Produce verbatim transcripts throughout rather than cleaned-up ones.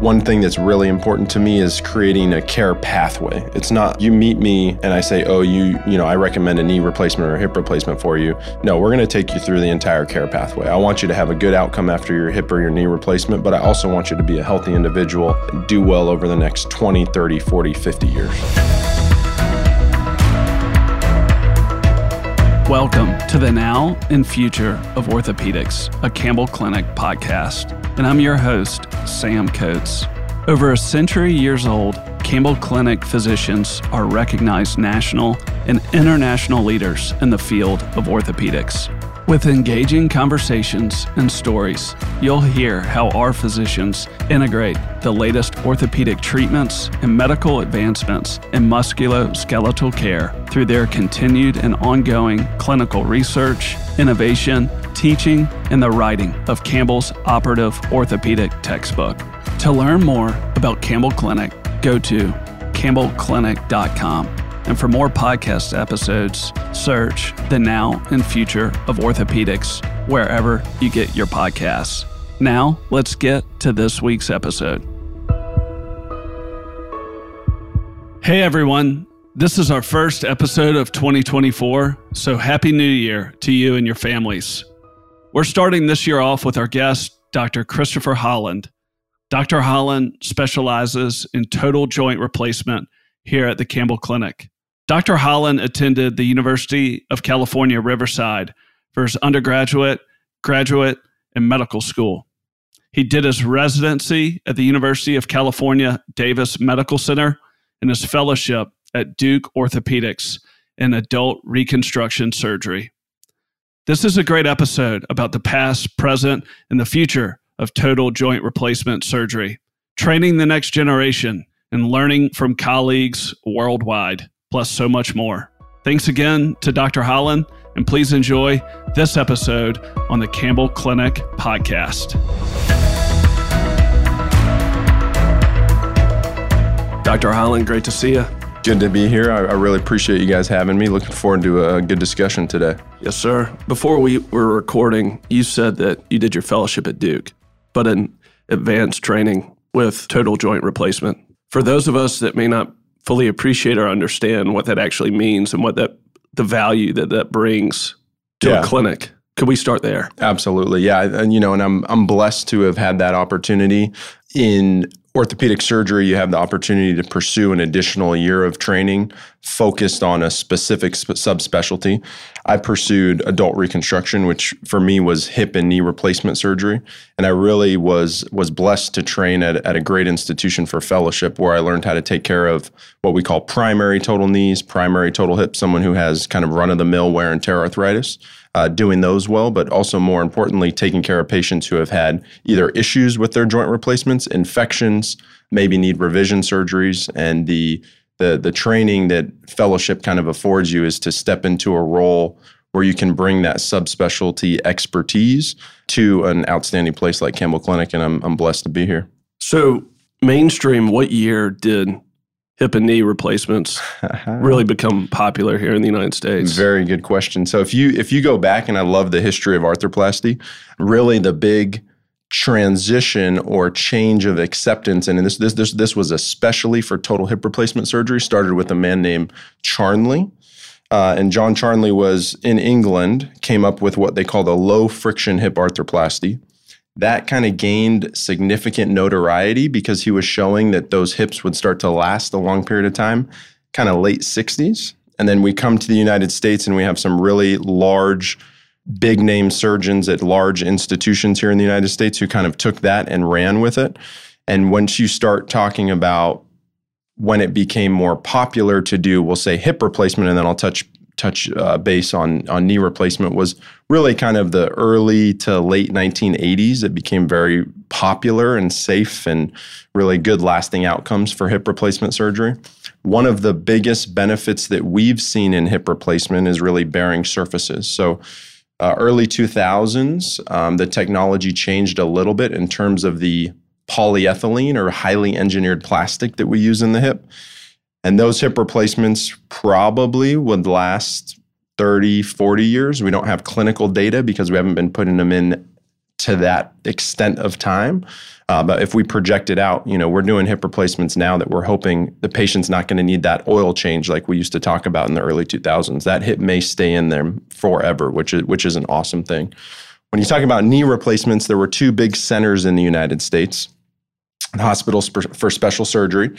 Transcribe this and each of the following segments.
One thing that's really important to me is creating a care pathway. It's not you meet me and I say, oh, you, you know, I recommend a knee replacement or a hip replacement for you. No, we're going to take you through the entire care pathway. I want you to have a good outcome after your hip or your knee replacement, but I also want you to be a healthy individual and do well over the next twenty, thirty, forty, fifty years. Welcome to the Now and Future of Orthopedics, a Campbell Clinic podcast, and I'm your host, Sam Coates. Over a century years old, Campbell Clinic physicians are recognized national and international leaders in the field of orthopedics. With engaging conversations and stories, you'll hear how our physicians integrate the latest orthopedic treatments and medical advancements in musculoskeletal care through their continued and ongoing clinical research, innovation, teaching, and the writing of Campbell's operative orthopedic textbook. To learn more about Campbell Clinic, go to campbell clinic dot com. And for more podcast episodes, search The Now and Future of Orthopedics wherever you get your podcasts. Now, let's get to this week's episode. Hey, everyone. This is our first episode of twenty twenty-four, so Happy New Year to you and your families. We're starting this year off with our guest, Doctor Christopher Holland. Doctor Holland specializes in total joint replacement here at the Campbell Clinic. Doctor Holland attended the University of California, Riverside for his undergraduate, graduate, and medical school. He did his residency at the University of California, Davis Medical Center and his fellowship at Duke Orthopedics in adult reconstruction surgery. This is a great episode about the past, present, and the future of total joint replacement surgery, training the next generation, and learning from colleagues worldwide, plus so much more. Thanks again to Doctor Holland, and please enjoy this episode on the Campbell Clinic podcast. Doctor Holland, great to see you. Good to be here. I, I really appreciate you guys having me. Looking forward to a good discussion today. Yes, sir. Before we were recording, you said that you did your fellowship at Duke, but in advanced training with total joint replacement. For those of us that may not fully appreciate or understand what that actually means and what that the value that that brings to yeah. a clinic, could we start there? Absolutely, yeah. And you know, and I'm I'm blessed to have had that opportunity. In orthopedic surgery, you have the opportunity to pursue an additional year of training focused on a specific sp- subspecialty. I pursued adult reconstruction, which for me was hip and knee replacement surgery. And I really was was blessed to train at, at a great institution for fellowship where I learned how to take care of what we call primary total knees, primary total hips, someone who has kind of run-of-the-mill wear and tear arthritis. Uh, doing those well, but also more importantly, taking care of patients who have had either issues with their joint replacements, infections, maybe need revision surgeries. And the the the training that fellowship kind of affords you is to step into a role where you can bring that subspecialty expertise to an outstanding place like Campbell Clinic, and I'm I'm blessed to be here. So mainstream, what year did hip and knee replacements really become popular here in the United States? Very good question. So if you if you go back, and I love the history of arthroplasty, really the big transition or change of acceptance, and this this this this was especially for total hip replacement surgery, started with a man named Charnley. Uh, and John Charnley was in England, came up with what they call the low friction hip arthroplasty. That kind of gained significant notoriety because he was showing that those hips would start to last a long period of time, kind of late sixties. And then we come to the United States and we have some really large, big name surgeons at large institutions here in the United States who kind of took that and ran with it. And once you start talking about when it became more popular to do, we'll say hip replacement, and then I'll touch touch uh, base on, on knee replacement, was really kind of the early to late nineteen eighties. It became very popular and safe and really good lasting outcomes for hip replacement surgery. One of the biggest benefits that we've seen in hip replacement is really bearing surfaces. So uh, early two thousands, um, the technology changed a little bit in terms of the polyethylene or highly engineered plastic that we use in the hip. And those hip replacements probably would last thirty, forty years. We don't have clinical data because we haven't been putting them in to that extent of time. Uh, but if we project it out, you know, we're doing hip replacements now that we're hoping the patient's not going to need that oil change like we used to talk about in the early two thousands. That hip may stay in there forever, which is, which is an awesome thing. When you talk about knee replacements, there were two big centers in the United States, hospitals for special surgery,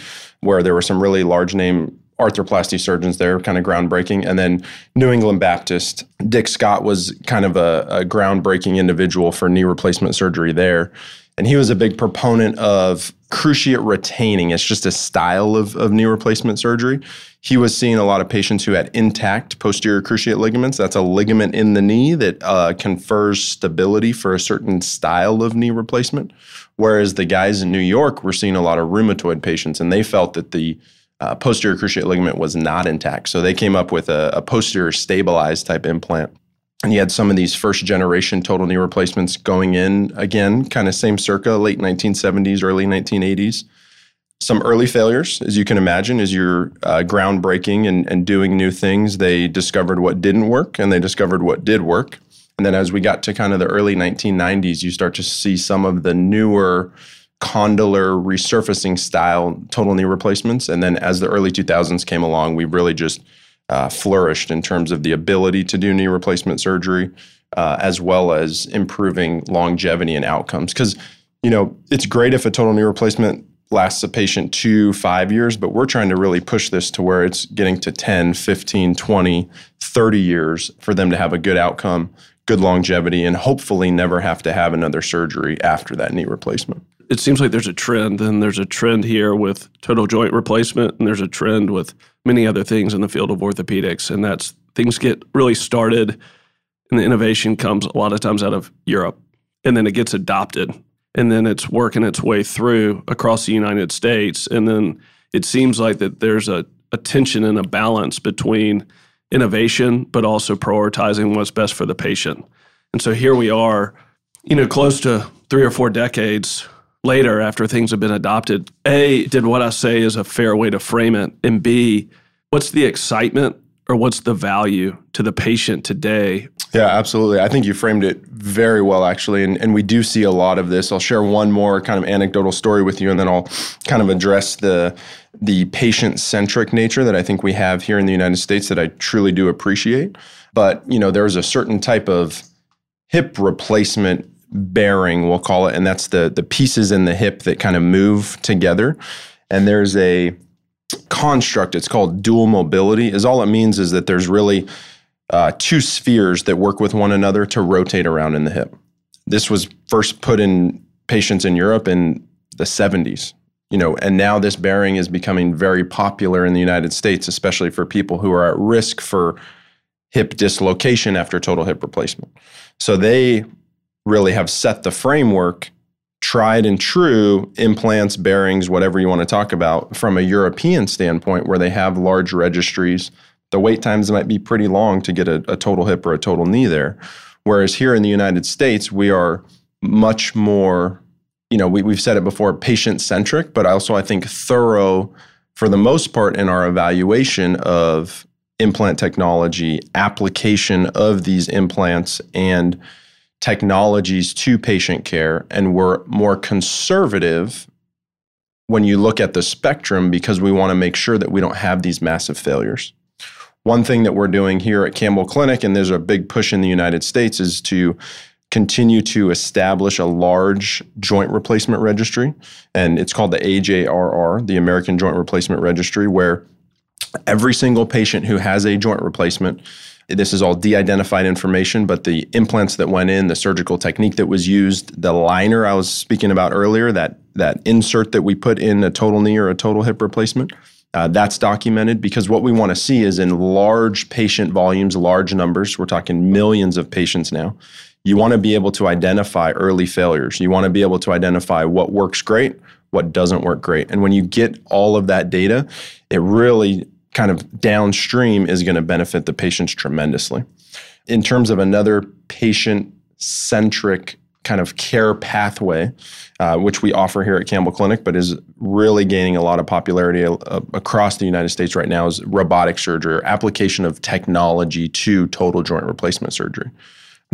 where there were some really large name arthroplasty surgeons there, kind of groundbreaking. And then New England Baptist, Dick Scott was kind of a, a groundbreaking individual for knee replacement surgery there. And he was a big proponent of cruciate retaining. It's just a style of, of knee replacement surgery. He was seeing a lot of patients who had intact posterior cruciate ligaments. That's a ligament in the knee that uh, confers stability for a certain style of knee replacement. Whereas the guys in New York were seeing a lot of rheumatoid patients, and they felt that the Uh, posterior cruciate ligament was not intact. So they came up with a, a posterior stabilized type implant. And you had some of these first generation total knee replacements going in, again, kind of same circa, late nineteen seventies, early nineteen eighties. Some early failures, as you can imagine, as you're uh, groundbreaking and, and doing new things, they discovered what didn't work and they discovered what did work. And then as we got to kind of the early nineteen nineties, you start to see some of the newer condylar resurfacing style total knee replacements. And then as the early two thousands came along, we really just uh, flourished in terms of the ability to do knee replacement surgery, uh, as well as improving longevity and outcomes. Because, you know, it's great if a total knee replacement lasts a patient two, five years, but we're trying to really push this to where it's getting to ten, fifteen, twenty, thirty years for them to have a good outcome, good longevity, and hopefully never have to have another surgery after that knee replacement. It seems like there's a trend, and there's a trend here with total joint replacement, and there's a trend with many other things in the field of orthopedics, and that's things get really started, and the innovation comes a lot of times out of Europe, and then it gets adopted, and then it's working its way through across the United States, and then it seems like that there's a, a tension and a balance between innovation, but also prioritizing what's best for the patient. And so here we are, you know, close to three or four decades later, after things have been adopted. A, did what I say is a fair way to frame it? And B, what's the excitement or what's the value to the patient today? Yeah, absolutely. I think you framed it very well, actually. And, and we do see a lot of this. I'll share one more kind of anecdotal story with you, and then I'll kind of address the the patient-centric nature that I think we have here in the United States that I truly do appreciate. But, you know, there's a certain type of hip replacement bearing, we'll call it, and that's the the pieces in the hip that kind of move together. And there's a construct, it's called dual mobility, is all it means is that there's really uh, two spheres that work with one another to rotate around in the hip. This was first put in patients in Europe in the seventies, you know, and now this bearing is becoming very popular in the United States, especially for people who are at risk for hip dislocation after total hip replacement. So they really have set the framework, tried and true implants, bearings, whatever you want to talk about from a European standpoint where they have large registries. The wait times might be pretty long to get a, a total hip or a total knee there. Whereas here in the United States, we are much more, you know, we, we've said it before, patient-centric, but also I think thorough for the most part in our evaluation of implant technology, application of these implants and technologies to patient care, and we're more conservative when you look at the spectrum because we want to make sure that we don't have these massive failures. One thing that we're doing here at Campbell Clinic, and there's a big push in the United States, is to continue to establish a large joint replacement registry, and it's called the A J R R, the American Joint Replacement Registry, where every single patient who has a joint replacement, this is all de-identified information, but the implants that went in, the surgical technique that was used, the liner I was speaking about earlier, that that insert that we put in a total knee or a total hip replacement, uh, that's documented, because what we want to see is in large patient volumes, large numbers, we're talking millions of patients now, you want to be able to identify early failures. You want to be able to identify what works great, what doesn't work great. And when you get all of that data, it really kind of downstream is going to benefit the patients tremendously. In terms of another patient-centric kind of care pathway, uh, which we offer here at Campbell Clinic, but is really gaining a lot of popularity a- a- across the United States right now, is robotic surgery, or application of technology to total joint replacement surgery.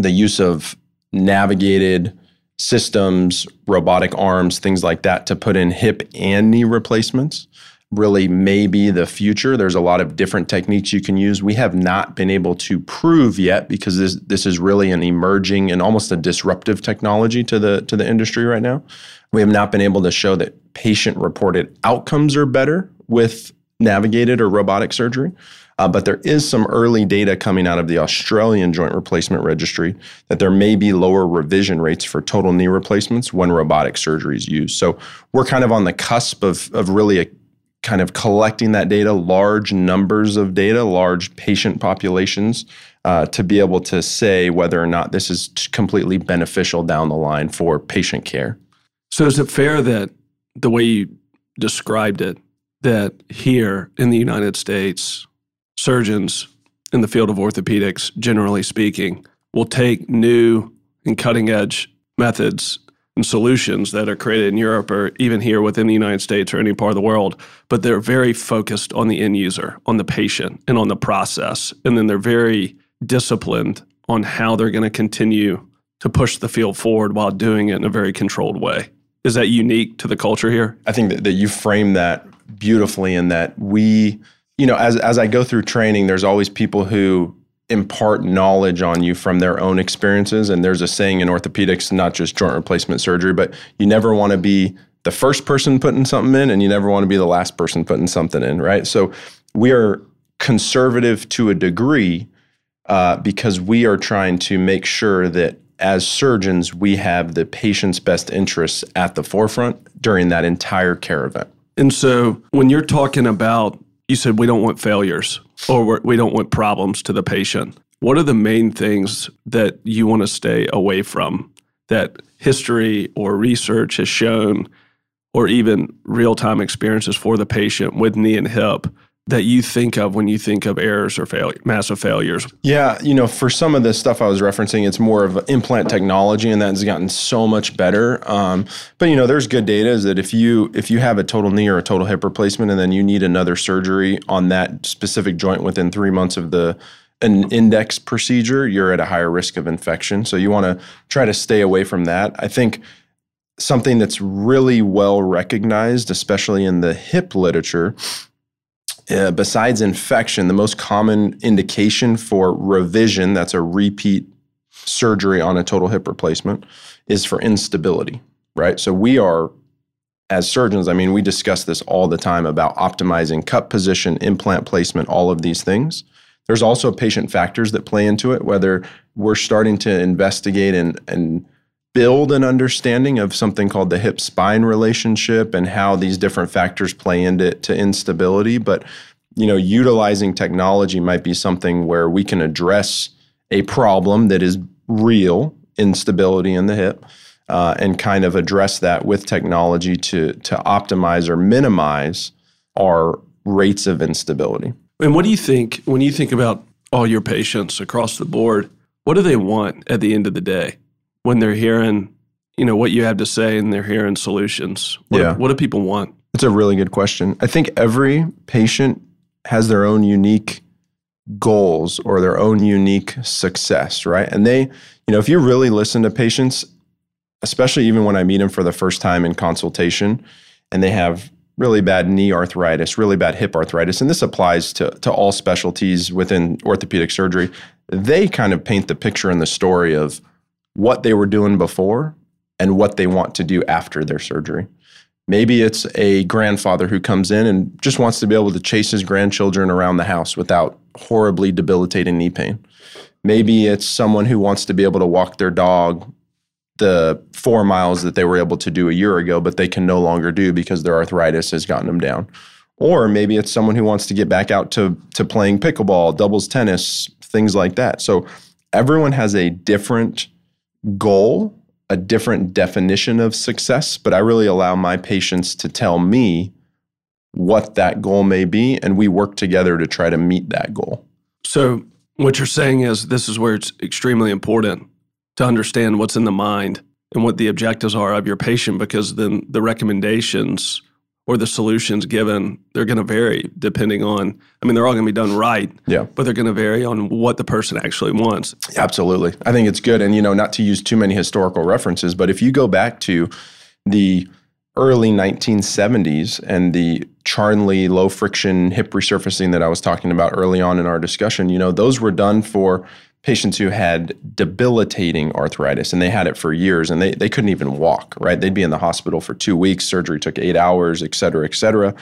The use of navigated systems, robotic arms, things like that to put in hip and knee replacements really may be the future. There's a lot of different techniques you can use. We have not been able to prove yet because this this is really an emerging and almost a disruptive technology to the to the industry right now. We have not been able to show that patient-reported outcomes are better with navigated or robotic surgery. Uh, but there is some early data coming out of the Australian Joint Replacement Registry that there may be lower revision rates for total knee replacements when robotic surgery is used. So we're kind of on the cusp of, of really a kind of collecting that data, large numbers of data, large patient populations uh, to be able to say whether or not this is completely beneficial down the line for patient care. So is it fair that the way you described it, that here in the United States, surgeons in the field of orthopedics, generally speaking, will take new and cutting-edge methods and solutions that are created in Europe or even here within the United States or any part of the world, but they're very focused on the end user, on the patient, and on the process. And then they're very disciplined on how they're going to continue to push the field forward while doing it in a very controlled way. Is that unique to the culture here? I think that, that you framed that beautifully in that we, you know, as as I go through training, there's always people who impart knowledge on you from their own experiences. And there's a saying in orthopedics, not just joint replacement surgery, but you never want to be the first person putting something in and you never want to be the last person putting something in, right? So we are conservative to a degree uh, because we are trying to make sure that as surgeons, we have the patient's best interests at the forefront during that entire care event. And so when you're talking about, you said we don't want failures or we're, we don't want problems to the patient. What are the main things that you want to stay away from that history or research has shown or even real-time experiences for the patient with knee and hip that you think of when you think of errors or fail- massive failures? Yeah, you know, for some of the stuff I was referencing, it's more of implant technology, and that's gotten so much better. Um, but, you know, there's good data is that if you if you have a total knee or a total hip replacement and then you need another surgery on that specific joint within three months of the an index procedure, you're at a higher risk of infection. So you want to try to stay away from that. I think something that's really well recognized, especially in the hip literature, Uh, besides infection, the most common indication for revision, that's a repeat surgery on a total hip replacement, is for instability, right? So we are, as surgeons, I mean, we discuss this all the time about optimizing cut position, implant placement, all of these things. There's also patient factors that play into it, whether we're starting to investigate and, and build an understanding of something called the hip-spine relationship and how these different factors play into to instability. But, you know, utilizing technology might be something where we can address a problem that is real, instability in the hip, uh, and kind of address that with technology to to optimize or minimize our rates of instability. And what do you think, when you think about all your patients across the board, what do they want at the end of the day? When they're hearing, you know, what you have to say and they're hearing solutions. What, yeah. do, what do people want? It's a really good question. I think every patient has their own unique goals or their own unique success, right? And they, you know, if you really listen to patients, especially even when I meet them for the first time in consultation and they have really bad knee arthritis, really bad hip arthritis, and this applies to, to all specialties within orthopedic surgery, they kind of paint the picture and the story of what they were doing before and what they want to do after their surgery. Maybe it's a grandfather who comes in and just wants to be able to chase his grandchildren around the house without horribly debilitating knee pain. Maybe it's someone who wants to be able to walk their dog the four miles that they were able to do a year ago, but they can no longer do because their arthritis has gotten them down. Or maybe it's someone who wants to get back out to, to playing pickleball, doubles tennis, things like that. So everyone has a different goal, a different definition of success, but I really allow my patients to tell me what that goal may be, and we work together to try to meet that goal. So what you're saying is this is where it's extremely important to understand what's in the mind and what the objectives are of your patient, because then the recommendations or the solutions given, they're going to vary depending on, I mean, they're all going to be done right, yeah. but they're going to vary on what the person actually wants. Absolutely. I think it's good. And, you know, not to use too many historical references, but if you go back to the early nineteen seventies and the Charnley low friction hip resurfacing that I was talking about early on in our discussion, you know, those were done for patients who had debilitating arthritis, and they had it for years, and they, they couldn't even walk, right? They'd be in the hospital for two weeks, surgery took eight hours, et cetera, et cetera.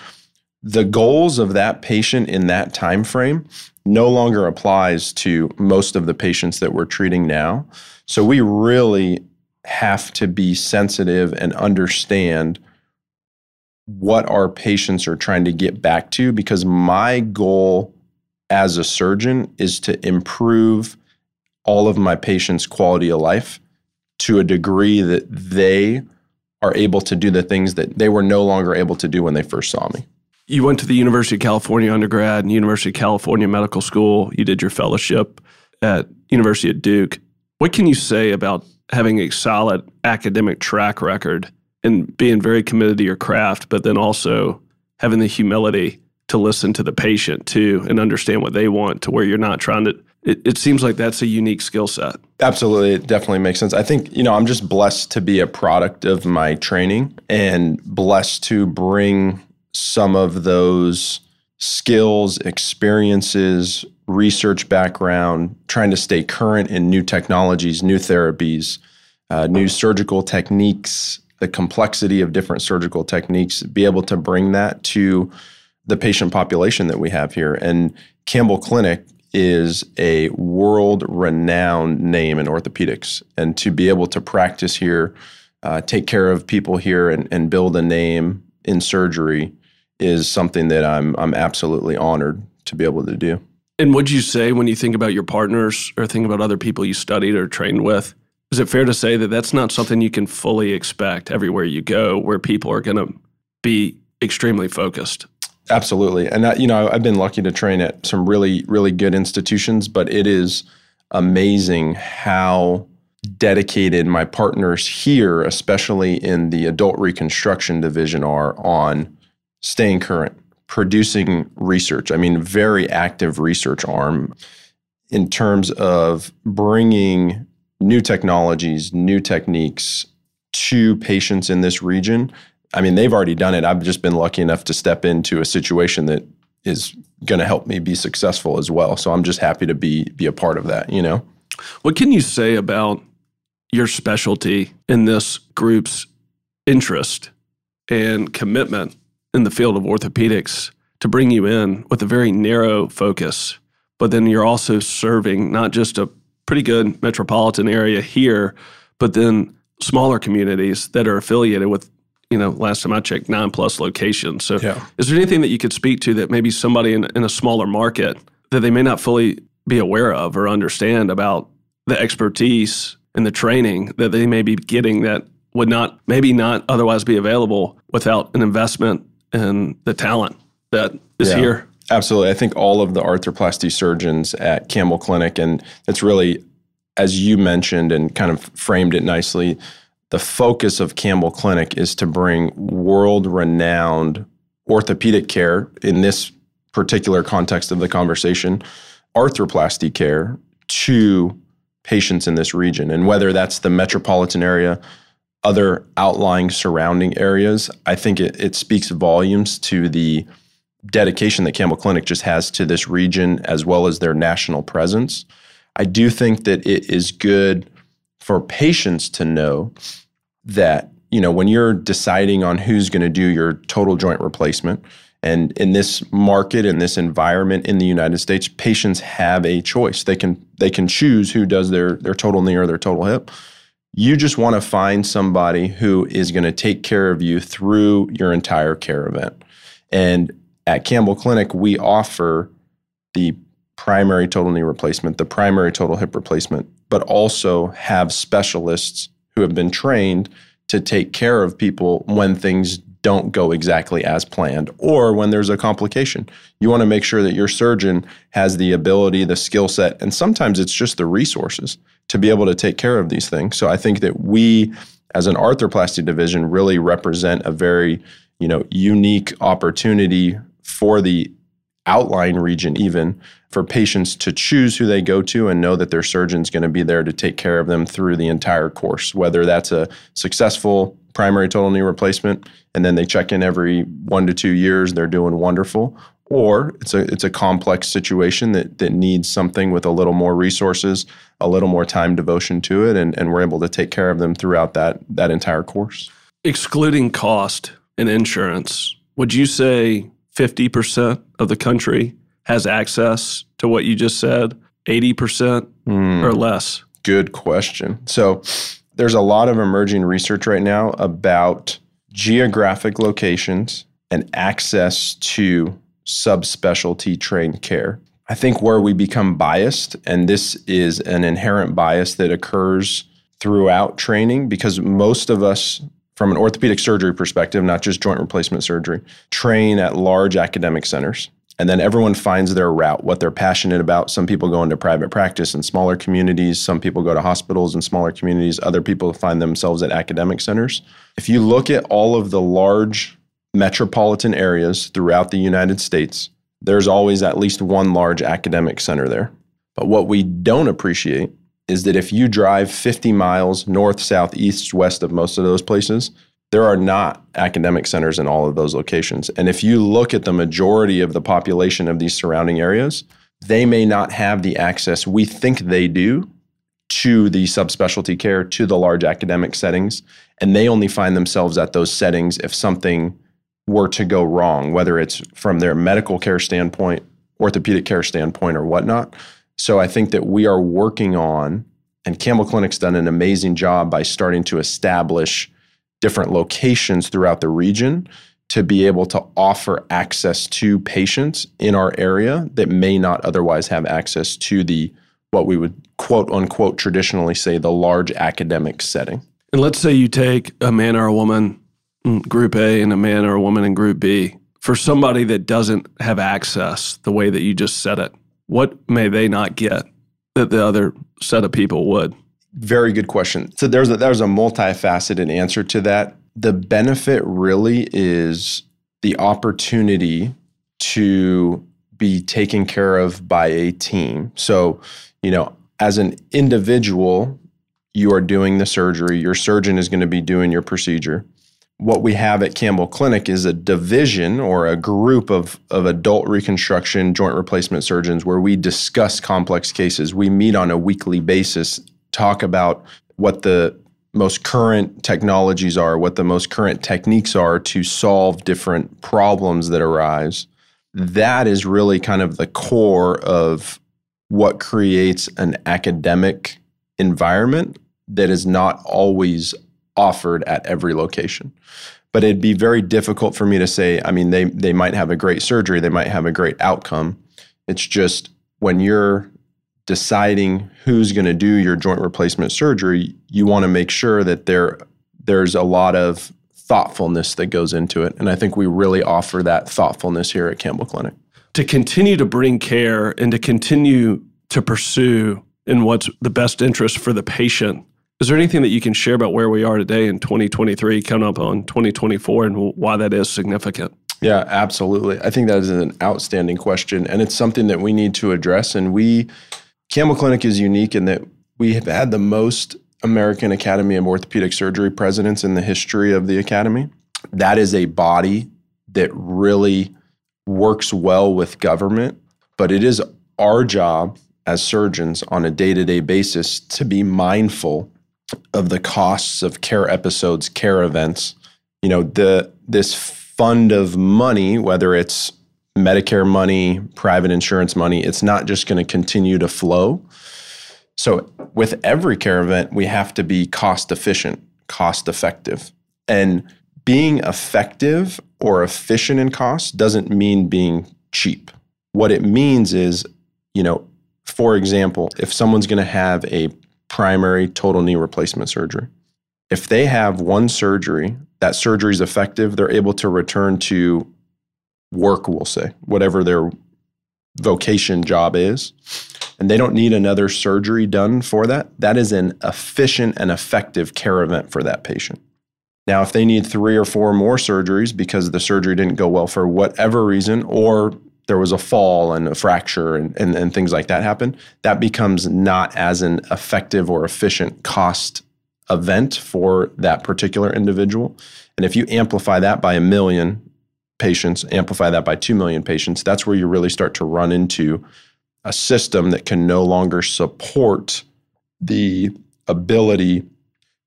The goals of that patient in that time frame no longer applies to most of the patients that we're treating now. So we really have to be sensitive and understand what our patients are trying to get back to, because my goal as a surgeon is to improve all of my patients' quality of life to a degree that they are able to do the things that they were no longer able to do when they first saw me. You went to the University of California undergrad and University of California Medical School. You did your fellowship at University of Duke. What can you say about having a solid academic track record and being very committed to your craft, but then also having the humility to listen to the patient too and understand what they want, to where you're not trying to... It, it seems like that's a unique skill set. Absolutely. It definitely makes sense. I think, you know, I'm just blessed to be a product of my training and blessed to bring some of those skills, experiences, research background, trying to stay current in new technologies, new therapies, uh, new surgical techniques, the complexity of different surgical techniques, be able to bring that to the patient population that we have here. And Campbell Clinic is a world-renowned name in orthopedics. And to be able to practice here, uh, take care of people here, and, and build a name in surgery is something that I'm I'm absolutely honored to be able to do. And what'd you say when you think about your partners or think about other people you studied or trained with? Is it fair to say that that's not something you can fully expect everywhere you go, where people are going to be extremely focused? Absolutely. And, I, you know, I've been lucky to train at some really, really good institutions, but it is amazing how dedicated my partners here, especially in the adult reconstruction division, are on staying current, producing research. I mean, very active research arm in terms of bringing new technologies, new techniques to patients in this region. I mean, they've already done it. I've just been lucky enough to step into a situation that is going to help me be successful as well. So I'm just happy to be be a part of that, you know? What can you say about your specialty in this group's interest and commitment in the field of orthopedics to bring you in with a very narrow focus, but then you're also serving not just a pretty good metropolitan area here, but then smaller communities that are affiliated with, you know, last time I checked, nine plus locations. So yeah. Is there anything that you could speak to that maybe somebody in, in a smaller market that they may not fully be aware of or understand about the expertise and the training that they may be getting that would not, maybe not otherwise be available without an investment in the talent that is yeah, here? Absolutely. I think all of the arthroplasty surgeons at Campbell Clinic, and it's really, as you mentioned and kind of framed it nicely, the focus of Campbell Clinic is to bring world-renowned orthopedic care, in this particular context of the conversation, arthroplasty care to patients in this region. And whether that's the metropolitan area, other outlying surrounding areas, I think it, it speaks volumes to the dedication that Campbell Clinic just has to this region as well as their national presence. I do think that it is good for patients to know that, you know, when you're deciding on who's going to do your total joint replacement, and in this market, in this environment in the United States, patients have a choice. They can they can choose who does their, their total knee or their total hip. You just want to find somebody who is going to take care of you through your entire care event. And at Campbell Clinic, we offer the primary total knee replacement, the primary total hip replacement, but also have specialists who have been trained to take care of people when things don't go exactly as planned or when there's a complication. You want to make sure that your surgeon has the ability, the skill set, and sometimes it's just the resources to be able to take care of these things. So I think that we as an arthroplasty division really represent a very, you know, unique opportunity for the outlying region, even for patients to choose who they go to and know that their surgeon's going to be there to take care of them through the entire course, whether that's a successful primary total knee replacement and then they check in every one to two years, they're doing wonderful, or it's a it's a complex situation that that needs something with a little more resources, a little more time devotion to it, and, and we're able to take care of them throughout that that entire course. Excluding cost and insurance, would you say fifty percent of the country has access to what you just said, eighty percent mm, or less? Good question. So there's a lot of emerging research right now about geographic locations and access to subspecialty trained care. I think where we become biased, and this is an inherent bias that occurs throughout training, because most of us, from an orthopedic surgery perspective, not just joint replacement surgery, train at large academic centers. And then everyone finds their route, what they're passionate about. Some people go into private practice in smaller communities. Some people go to hospitals in smaller communities. Other people find themselves at academic centers. If you look at all of the large metropolitan areas throughout the United States, there's always at least one large academic center there. But what we don't appreciate is that if you drive fifty miles north, south, east, west of most of those places, there are not academic centers in all of those locations. And if you look at the majority of the population of these surrounding areas, they may not have the access we think they do to the subspecialty care, to the large academic settings. And they only find themselves at those settings if something were to go wrong, whether it's from their medical care standpoint, orthopedic care standpoint, or whatnot. So I think that we are working on, and Campbell Clinic's done an amazing job by starting to establish different locations throughout the region to be able to offer access to patients in our area that may not otherwise have access to the, what we would quote unquote traditionally say, the large academic setting. And let's say you take a man or a woman in group A and a man or a woman in group B. For somebody that doesn't have access the way that you just said it, what may they not get that the other set of people would? Very good question. So there's a, there's a multifaceted answer to that. The benefit really is the opportunity to be taken care of by a team. So, you know, as an individual, you are doing the surgery. Your surgeon is going to be doing your procedure. What we have at Campbell Clinic is a division or a group of, of adult reconstruction joint replacement surgeons where we discuss complex cases. We meet on a weekly basis, talk about what the most current technologies are, what the most current techniques are to solve different problems that arise. That is really kind of the core of what creates an academic environment that is not always offered at every location. But it'd be very difficult for me to say, I mean, they they might have a great surgery, they might have a great outcome. It's just when you're deciding who's going to do your joint replacement surgery, you want to make sure that there there's a lot of thoughtfulness that goes into it. And I think we really offer that thoughtfulness here at Campbell Clinic. To continue to bring care and to continue to pursue in what's the best interest for the patient, is there anything that you can share about where we are today in twenty twenty-three, coming up on twenty twenty-four, and why that is significant? Yeah, absolutely. I think that is an outstanding question, and it's something that we need to address. And we, Campbell Clinic is unique in that we have had the most American Academy of Orthopedic Surgery presidents in the history of the academy. That is a body that really works well with government, but it is our job as surgeons on a day-to-day basis to be mindful of the costs of care episodes, care events. You know, the this fund of money, whether it's Medicare money, private insurance money, it's not just going to continue to flow. So with every care event, we have to be cost efficient, cost effective. And being effective or efficient in cost doesn't mean being cheap. What it means is, you know, for example, if someone's going to have a primary total knee replacement surgery, if they have one surgery, that surgery is effective, they're able to return to work, we'll say, whatever their vocation job is. and they don't need another surgery done for that, that is an efficient and effective care event for that patient. Now, if they need three or four more surgeries because the surgery didn't go well for whatever reason, or there was a fall and a fracture and, and, and things like that happen, that becomes not as an effective or efficient cost event for that particular individual. And if you amplify that by a million patients, amplify that by two million patients, that's where you really start to run into a system that can no longer support the ability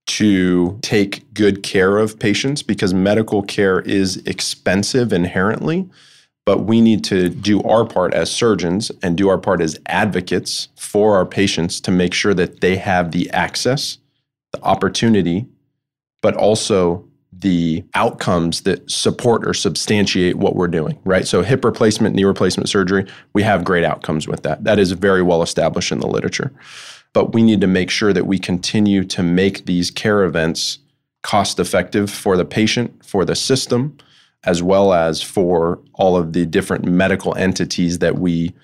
to take good care of patients, because medical care is expensive inherently. But we need to do our part as surgeons and do our part as advocates for our patients to make sure that they have the access, the opportunity, but also the outcomes that support or substantiate what we're doing, right? So hip replacement, knee replacement surgery, we have great outcomes with that. That is very well established in the literature. But we need to make sure that we continue to make these care events cost effective for the patient, for the system, as well as for all of the different medical entities that we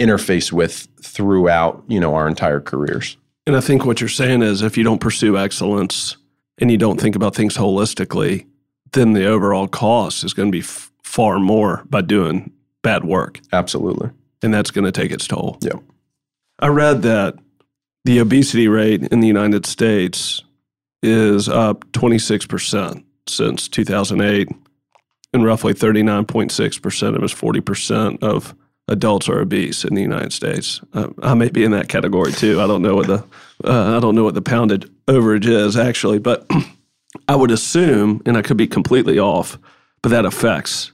interface with throughout, you know, our entire careers. And I think what you're saying is if you don't pursue excellence and you don't think about things holistically, then the overall cost is going to be f- far more by doing bad work. Absolutely. And that's going to take its toll. Yeah. I read that the obesity rate in the United States is up twenty-six percent since two thousand eight. And roughly thirty-nine point six percent of us, forty percent of adults are obese in the United States. Uh, I may be in that category too. I don't know what the uh, I don't know what the pounded overage is actually, but I would assume, and I could be completely off, but that affects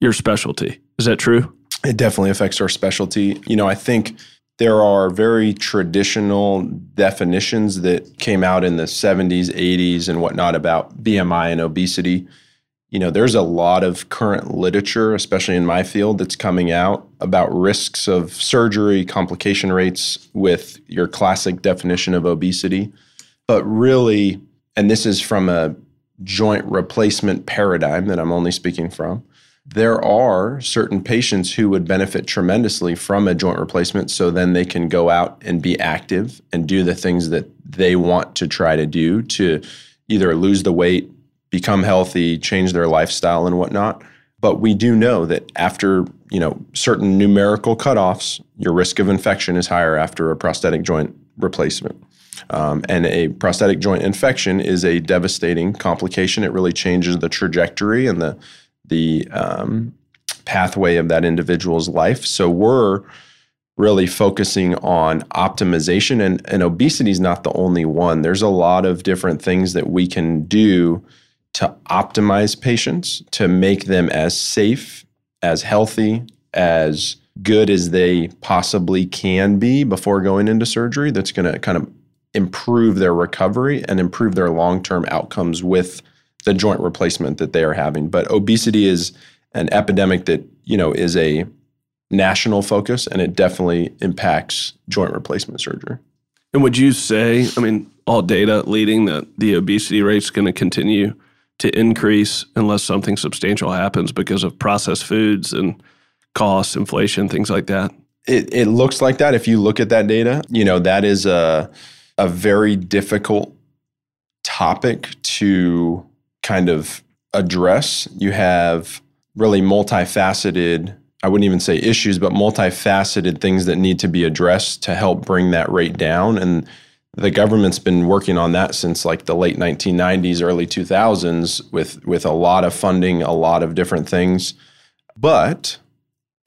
your specialty. Is that true? It definitely affects our specialty. You know, I think there are very traditional definitions that came out in the seventies, eighties, and whatnot about B M I and obesity. You know, there's a lot of current literature, especially in my field, that's coming out about risks of surgery, complication rates with your classic definition of obesity. But really, and this is from a joint replacement paradigm that I'm only speaking from, there are certain patients who would benefit tremendously from a joint replacement, so then they can go out and be active and do the things that they want to try to do to either lose the weight, become healthy, change their lifestyle and whatnot. But we do know that after, you know, certain numerical cutoffs, your risk of infection is higher after a prosthetic joint replacement. Um, and a prosthetic joint infection is a devastating complication. It really changes the trajectory and the, the um, pathway of that individual's life. So we're really focusing on optimization. And, and obesity is not the only one. There's a lot of different things that we can do to optimize patients, to make them as safe, as healthy, as good as they possibly can be before going into surgery, that's going to kind of improve their recovery and improve their long-term outcomes with the joint replacement that they are having. But obesity is an epidemic that, you know, is a national focus, and it definitely impacts joint replacement surgery. And would you say, I mean, all data leading that the obesity rate is going to continue to increase unless something substantial happens because of processed foods and costs, inflation, things like that? It, it looks like that. If you look at that data, you know, that is a, a very difficult topic to kind of address. You have really multifaceted, I wouldn't even say issues, but multifaceted things that need to be addressed to help bring that rate down. And the government's been working on that since like the late nineteen nineties, early two thousands with, with a lot of funding, a lot of different things. But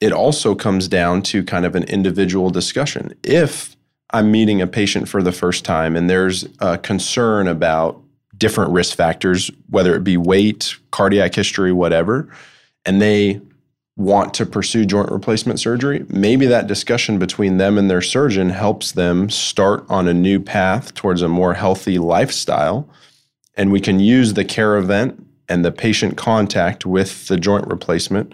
it also comes down to kind of an individual discussion. If I'm meeting a patient for the first time and there's a concern about different risk factors, whether it be weight, cardiac history, whatever, and they want to pursue joint replacement surgery, maybe that discussion between them and their surgeon helps them start on a new path towards a more healthy lifestyle. And we can use the care event and the patient contact with the joint replacement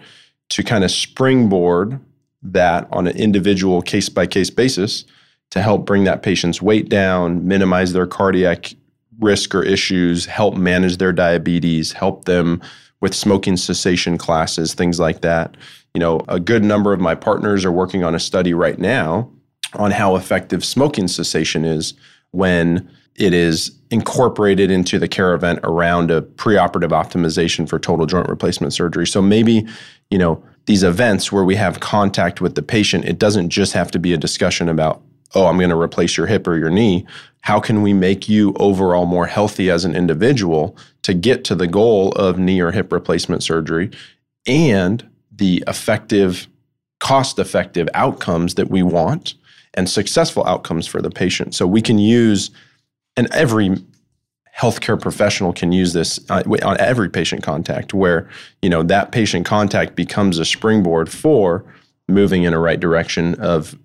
to kind of springboard that on an individual case-by-case basis to help bring that patient's weight down, minimize their cardiac risk or issues, help manage their diabetes, help them with smoking cessation classes, things like that. You know, a good number of my partners are working on a study right now on how effective smoking cessation is when it is incorporated into the care event around a preoperative optimization for total joint replacement surgery. So maybe, you know, these events where we have contact with the patient, it doesn't just have to be a discussion about, oh, I'm going to replace your hip or your knee. How can we make you overall more healthy as an individual to get to the goal of knee or hip replacement surgery and the effective, cost-effective outcomes that we want and successful outcomes for the patient? So we can use, and every healthcare professional can use this uh, on every patient contact where, you know, that patient contact becomes a springboard for moving in a right direction of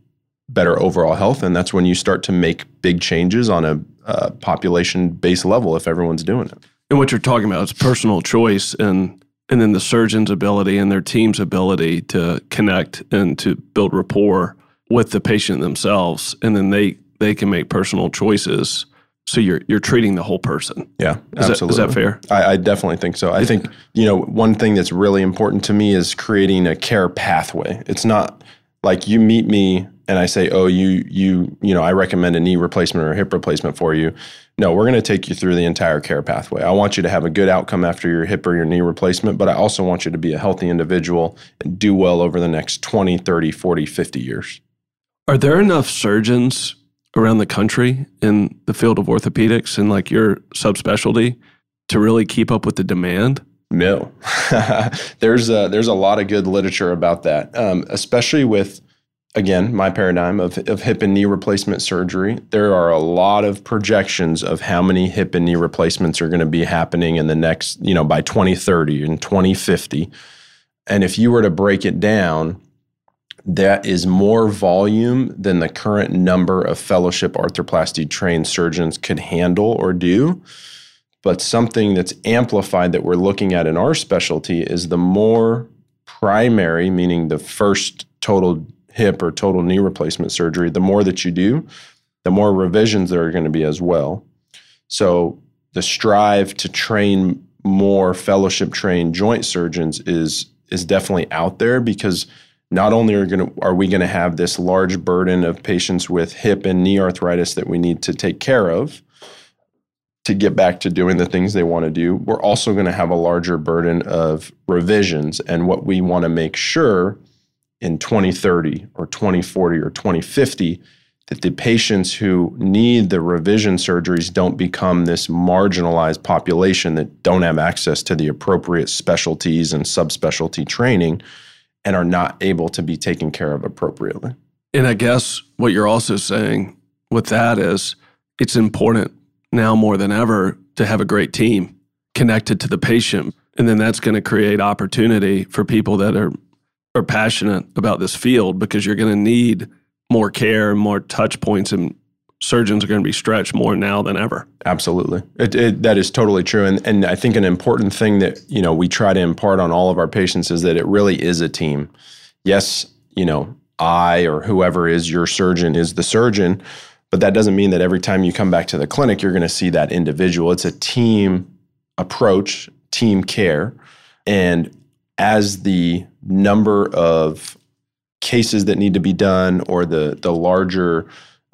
better overall health. And that's when you start to make big changes on a uh, population-based level if everyone's doing it. And what you're talking about is personal choice and and then the surgeon's ability and their team's ability to connect and to build rapport with the patient themselves. And then they, they can make personal choices. So you're you're treating the whole person. Yeah, is absolutely. That, is that fair? I, I definitely think so. I think, you know, one thing that's really important to me is creating a care pathway. It's not like you meet me and I say, oh, you, you, you know, I recommend a knee replacement or a hip replacement for you. No, we're going to take you through the entire care pathway. I want you to have a good outcome after your hip or your knee replacement, but I also want you to be a healthy individual and do well over the next twenty, thirty, forty, fifty years. Are there enough surgeons around the country in the field of orthopedics and like your subspecialty to really keep up with the demand? No. there's, a, there's a lot of good literature about that, um, especially with, again, my paradigm of, of hip and knee replacement surgery. There are a lot of projections of how many hip and knee replacements are going to be happening in the next, you know, by twenty thirty and twenty fifty. And if you were to break it down, that is more volume than the current number of fellowship arthroplasty trained surgeons could handle or do. But something that's amplified that we're looking at in our specialty is the more primary, meaning the first total hip or total knee replacement surgery, the more that you do, the more revisions there are going to be as well. So the strive to train more fellowship-trained joint surgeons is, is definitely out there because not only are, gonna, are we going to have this large burden of patients with hip and knee arthritis that we need to take care of to get back to doing the things they want to do, we're also going to have a larger burden of revisions. And what we want to make sure in twenty thirty or twenty forty or twenty fifty, that the patients who need the revision surgeries don't become this marginalized population that don't have access to the appropriate specialties and subspecialty training and are not able to be taken care of appropriately. And I guess what you're also saying with that is it's important now more than ever to have a great team connected to the patient. And then that's going to create opportunity for people that are are passionate about this field, because you're going to need more care, more touch points, and surgeons are going to be stretched more now than ever. Absolutely. It, it, that is totally true. And, and I think an important thing that, you know, we try to impart on all of our patients is that it really is a team. Yes, you know, I or whoever is your surgeon is the surgeon, but that doesn't mean that every time you come back to the clinic, you're going to see that individual. It's a team approach, team care. And as the number of cases that need to be done or the the larger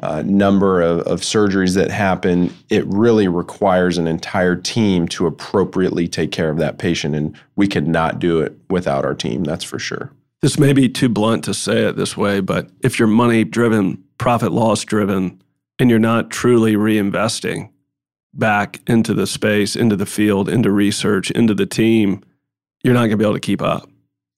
uh, number of, of surgeries that happen, it really requires an entire team to appropriately take care of that patient. And we could not do it without our team, that's for sure. This may be too blunt to say it this way, but if you're money-driven, profit-loss-driven, and you're not truly reinvesting back into the space, into the field, into research, into the team, you're not going to be able to keep up.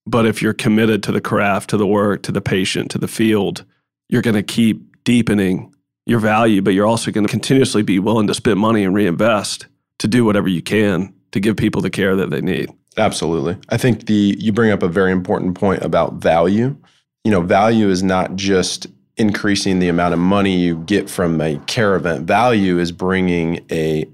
But if you're committed to the craft, to the work, to the patient, to the field, you're going to keep deepening your value, but you're also going to continuously be willing to spend money and reinvest to do whatever you can to give people the care that they need. Absolutely. I think the you bring up a very important point about value. You know, value is not just increasing the amount of money you get from a care event. Value is bringing a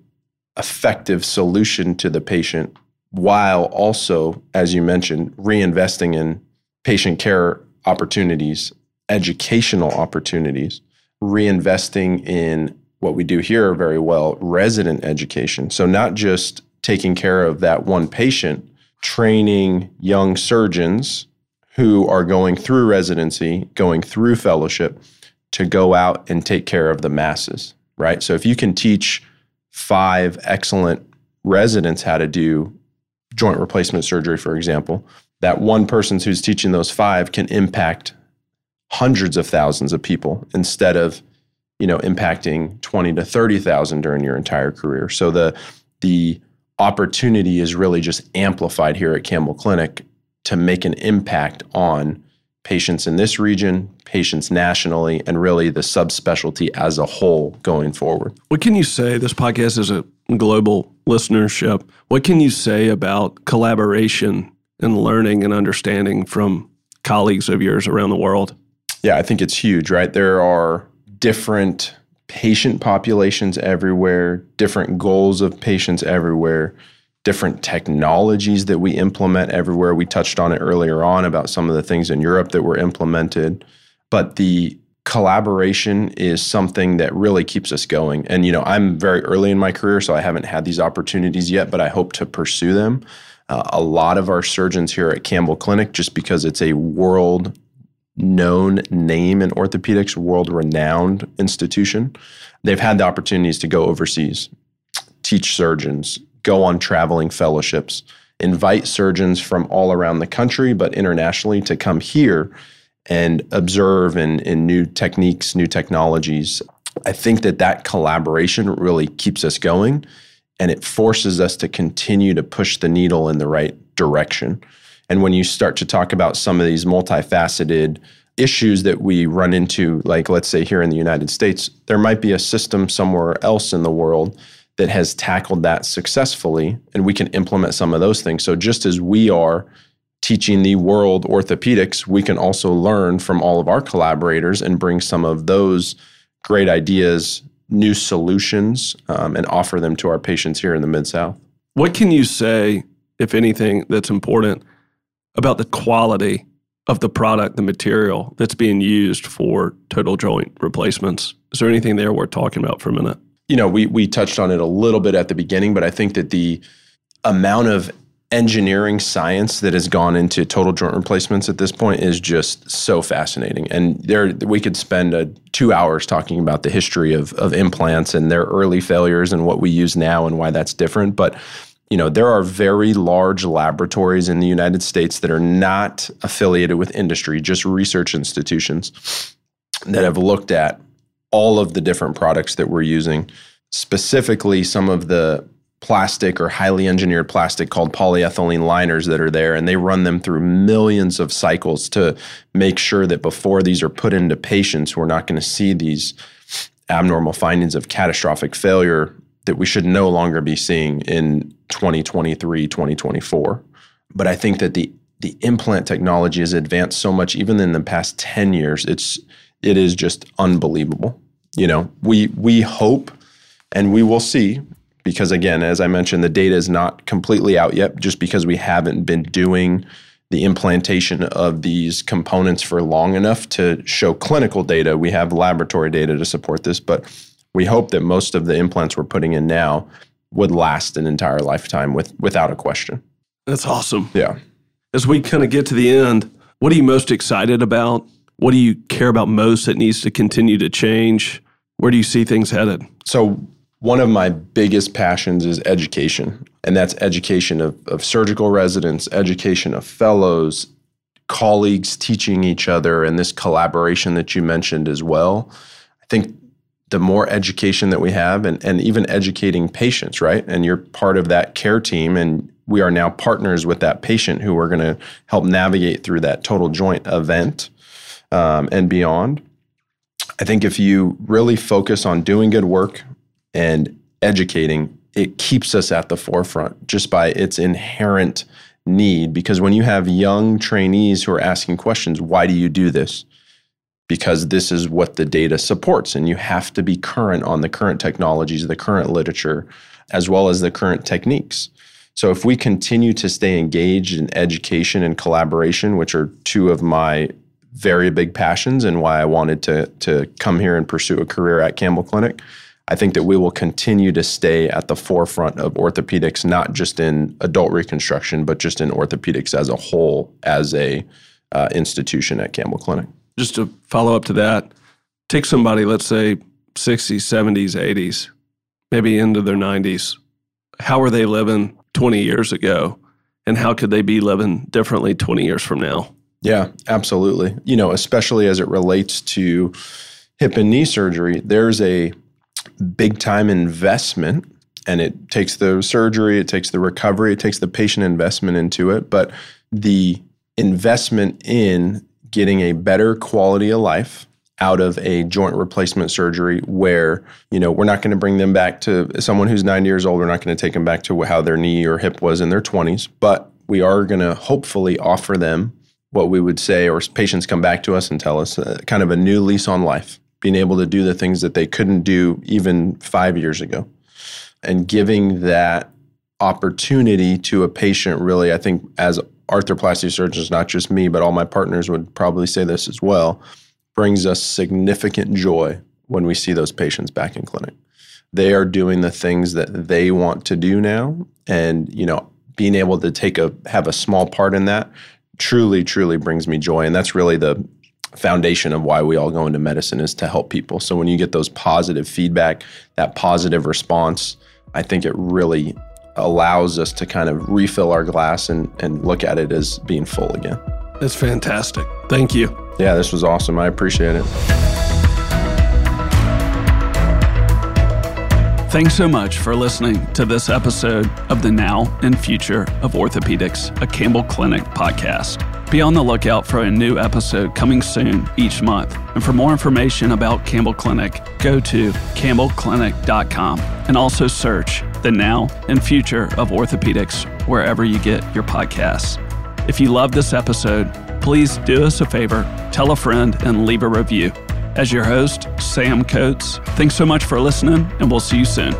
effective solution to the patient while also, as you mentioned, reinvesting in patient care opportunities, educational opportunities, reinvesting in what we do here very well, resident education. So not just taking care of that one patient, training young surgeons who are going through residency, going through fellowship, to go out and take care of the masses, right? So if you can teach five excellent residents how to do joint replacement surgery, for example, that one person who's teaching those five can impact hundreds of thousands of people instead of, you know, impacting twenty to thirty thousand during your entire career. So the the opportunity is really just amplified here at Campbell Clinic to make an impact on patients in this region, patients nationally, and really the subspecialty as a whole going forward. What can you say? This podcast is a global listenership. What can you say about collaboration and learning and understanding from colleagues of yours around the world? Yeah, I think it's huge, right? There are different patient populations everywhere, different goals of patients everywhere, different technologies that we implement everywhere. We touched on it earlier on about some of the things in Europe that were implemented, but the collaboration is something that really keeps us going. And, you know, I'm very early in my career, so I haven't had these opportunities yet, but I hope to pursue them. Uh, a lot of our surgeons here at Campbell Clinic, just because it's a world known name in orthopedics, world-renowned institution, they've had the opportunities to go overseas, teach surgeons, go on traveling fellowships, invite surgeons from all around the country, but internationally, to come here and observe in, in new techniques, new technologies. I think that that collaboration really keeps us going, and it forces us to continue to push the needle in the right direction. And when you start to talk about some of these multifaceted issues that we run into, like let's say here in the United States, there might be a system somewhere else in the world that has tackled that successfully, and we can implement some of those things. So just as we are teaching the world orthopedics, we can also learn from all of our collaborators and bring some of those great ideas, new solutions, um, and offer them to our patients here in the Mid-South. What can you say, if anything, that's important about the quality of the product, the material that's being used for total joint replacements? Is there anything there worth talking about for a minute? You know, we we touched on it a little bit at the beginning, but I think that the amount of engineering science that has gone into total joint replacements at this point is just so fascinating. And there, we could spend a, two hours talking about the history of, of implants and their early failures and what we use now and why that's different. But you know, there are very large laboratories in the United States that are not affiliated with industry, just research institutions, that have looked at all of the different products that we're using, specifically some of the plastic or highly engineered plastic called polyethylene liners that are there, and they run them through millions of cycles to make sure that before these are put into patients, we're not going to see these abnormal findings of catastrophic failure that we should no longer be seeing in twenty twenty-three, twenty twenty-four. But I think that the the implant technology has advanced so much, even in the past ten years, it's it is just unbelievable. You know, we we hope and we will see, because again, as I mentioned, the data is not completely out yet, just because we haven't been doing the implantation of these components for long enough to show clinical data. We have laboratory data to support this, but we hope that most of the implants we're putting in now would last an entire lifetime with, without a question. That's awesome. Yeah. As we kind of get to the end, what are you most excited about? What do you care about most that needs to continue to change? Where do you see things headed? So one of my biggest passions is education, and that's education of, of surgical residents, education of fellows, colleagues teaching each other, and this collaboration that you mentioned as well. I think the more education that we have, and, and even educating patients, right? And you're part of that care team, and we are now partners with that patient who are going to help navigate through that total joint event um, and beyond. I think if you really focus on doing good work and educating, it keeps us at the forefront just by its inherent need. Because when you have young trainees who are asking questions, why do you do this? Because this is what the data supports, and you have to be current on the current technologies, the current literature, as well as the current techniques. So if we continue to stay engaged in education and collaboration, which are two of my very big passions and why I wanted to, to come here and pursue a career at Campbell Clinic, I think that we will continue to stay at the forefront of orthopedics, not just in adult reconstruction, but just in orthopedics as a whole, as a uh, institution at Campbell Clinic. Just to follow up to that, take somebody, let's say, sixties, seventies, eighties, maybe into their nineties. How were they living twenty years ago? And how could they be living differently twenty years from now? Yeah, absolutely. You know, especially as it relates to hip and knee surgery, there's a big time investment, and it takes the surgery, it takes the recovery, it takes the patient investment into it. But the investment in getting a better quality of life out of a joint replacement surgery where, you know, we're not going to bring them back to someone who's ninety years old. We're not going to take them back to how their knee or hip was in their twenties, but we are going to hopefully offer them what we would say, or patients come back to us and tell us, uh, kind of a new lease on life, being able to do the things that they couldn't do even five years ago. And giving that opportunity to a patient, really, I think as arthroplasty surgeons, not just me, but all my partners would probably say this as well, brings us significant joy when we see those patients back in clinic. They are doing the things that they want to do now. And, you know, being able to take a have a small part in that truly, truly brings me joy. And that's really the foundation of why we all go into medicine, is to help people. So when you get those positive feedback, that positive response, I think it really allows us to kind of refill our glass and, and look at it as being full again. That's fantastic. Thank you. Yeah, this was awesome. I appreciate it. Thanks so much for listening to this episode of the Now and Future of Orthopedics, a Campbell Clinic podcast. Be on the lookout for a new episode coming soon each month. And for more information about Campbell Clinic, go to campbell clinic dot com and also search the Now and Future of Orthopedics wherever you get your podcasts. If you love this episode, please do us a favor, tell a friend, and leave a review. As your host, Sam Coates, thanks so much for listening, and we'll see you soon.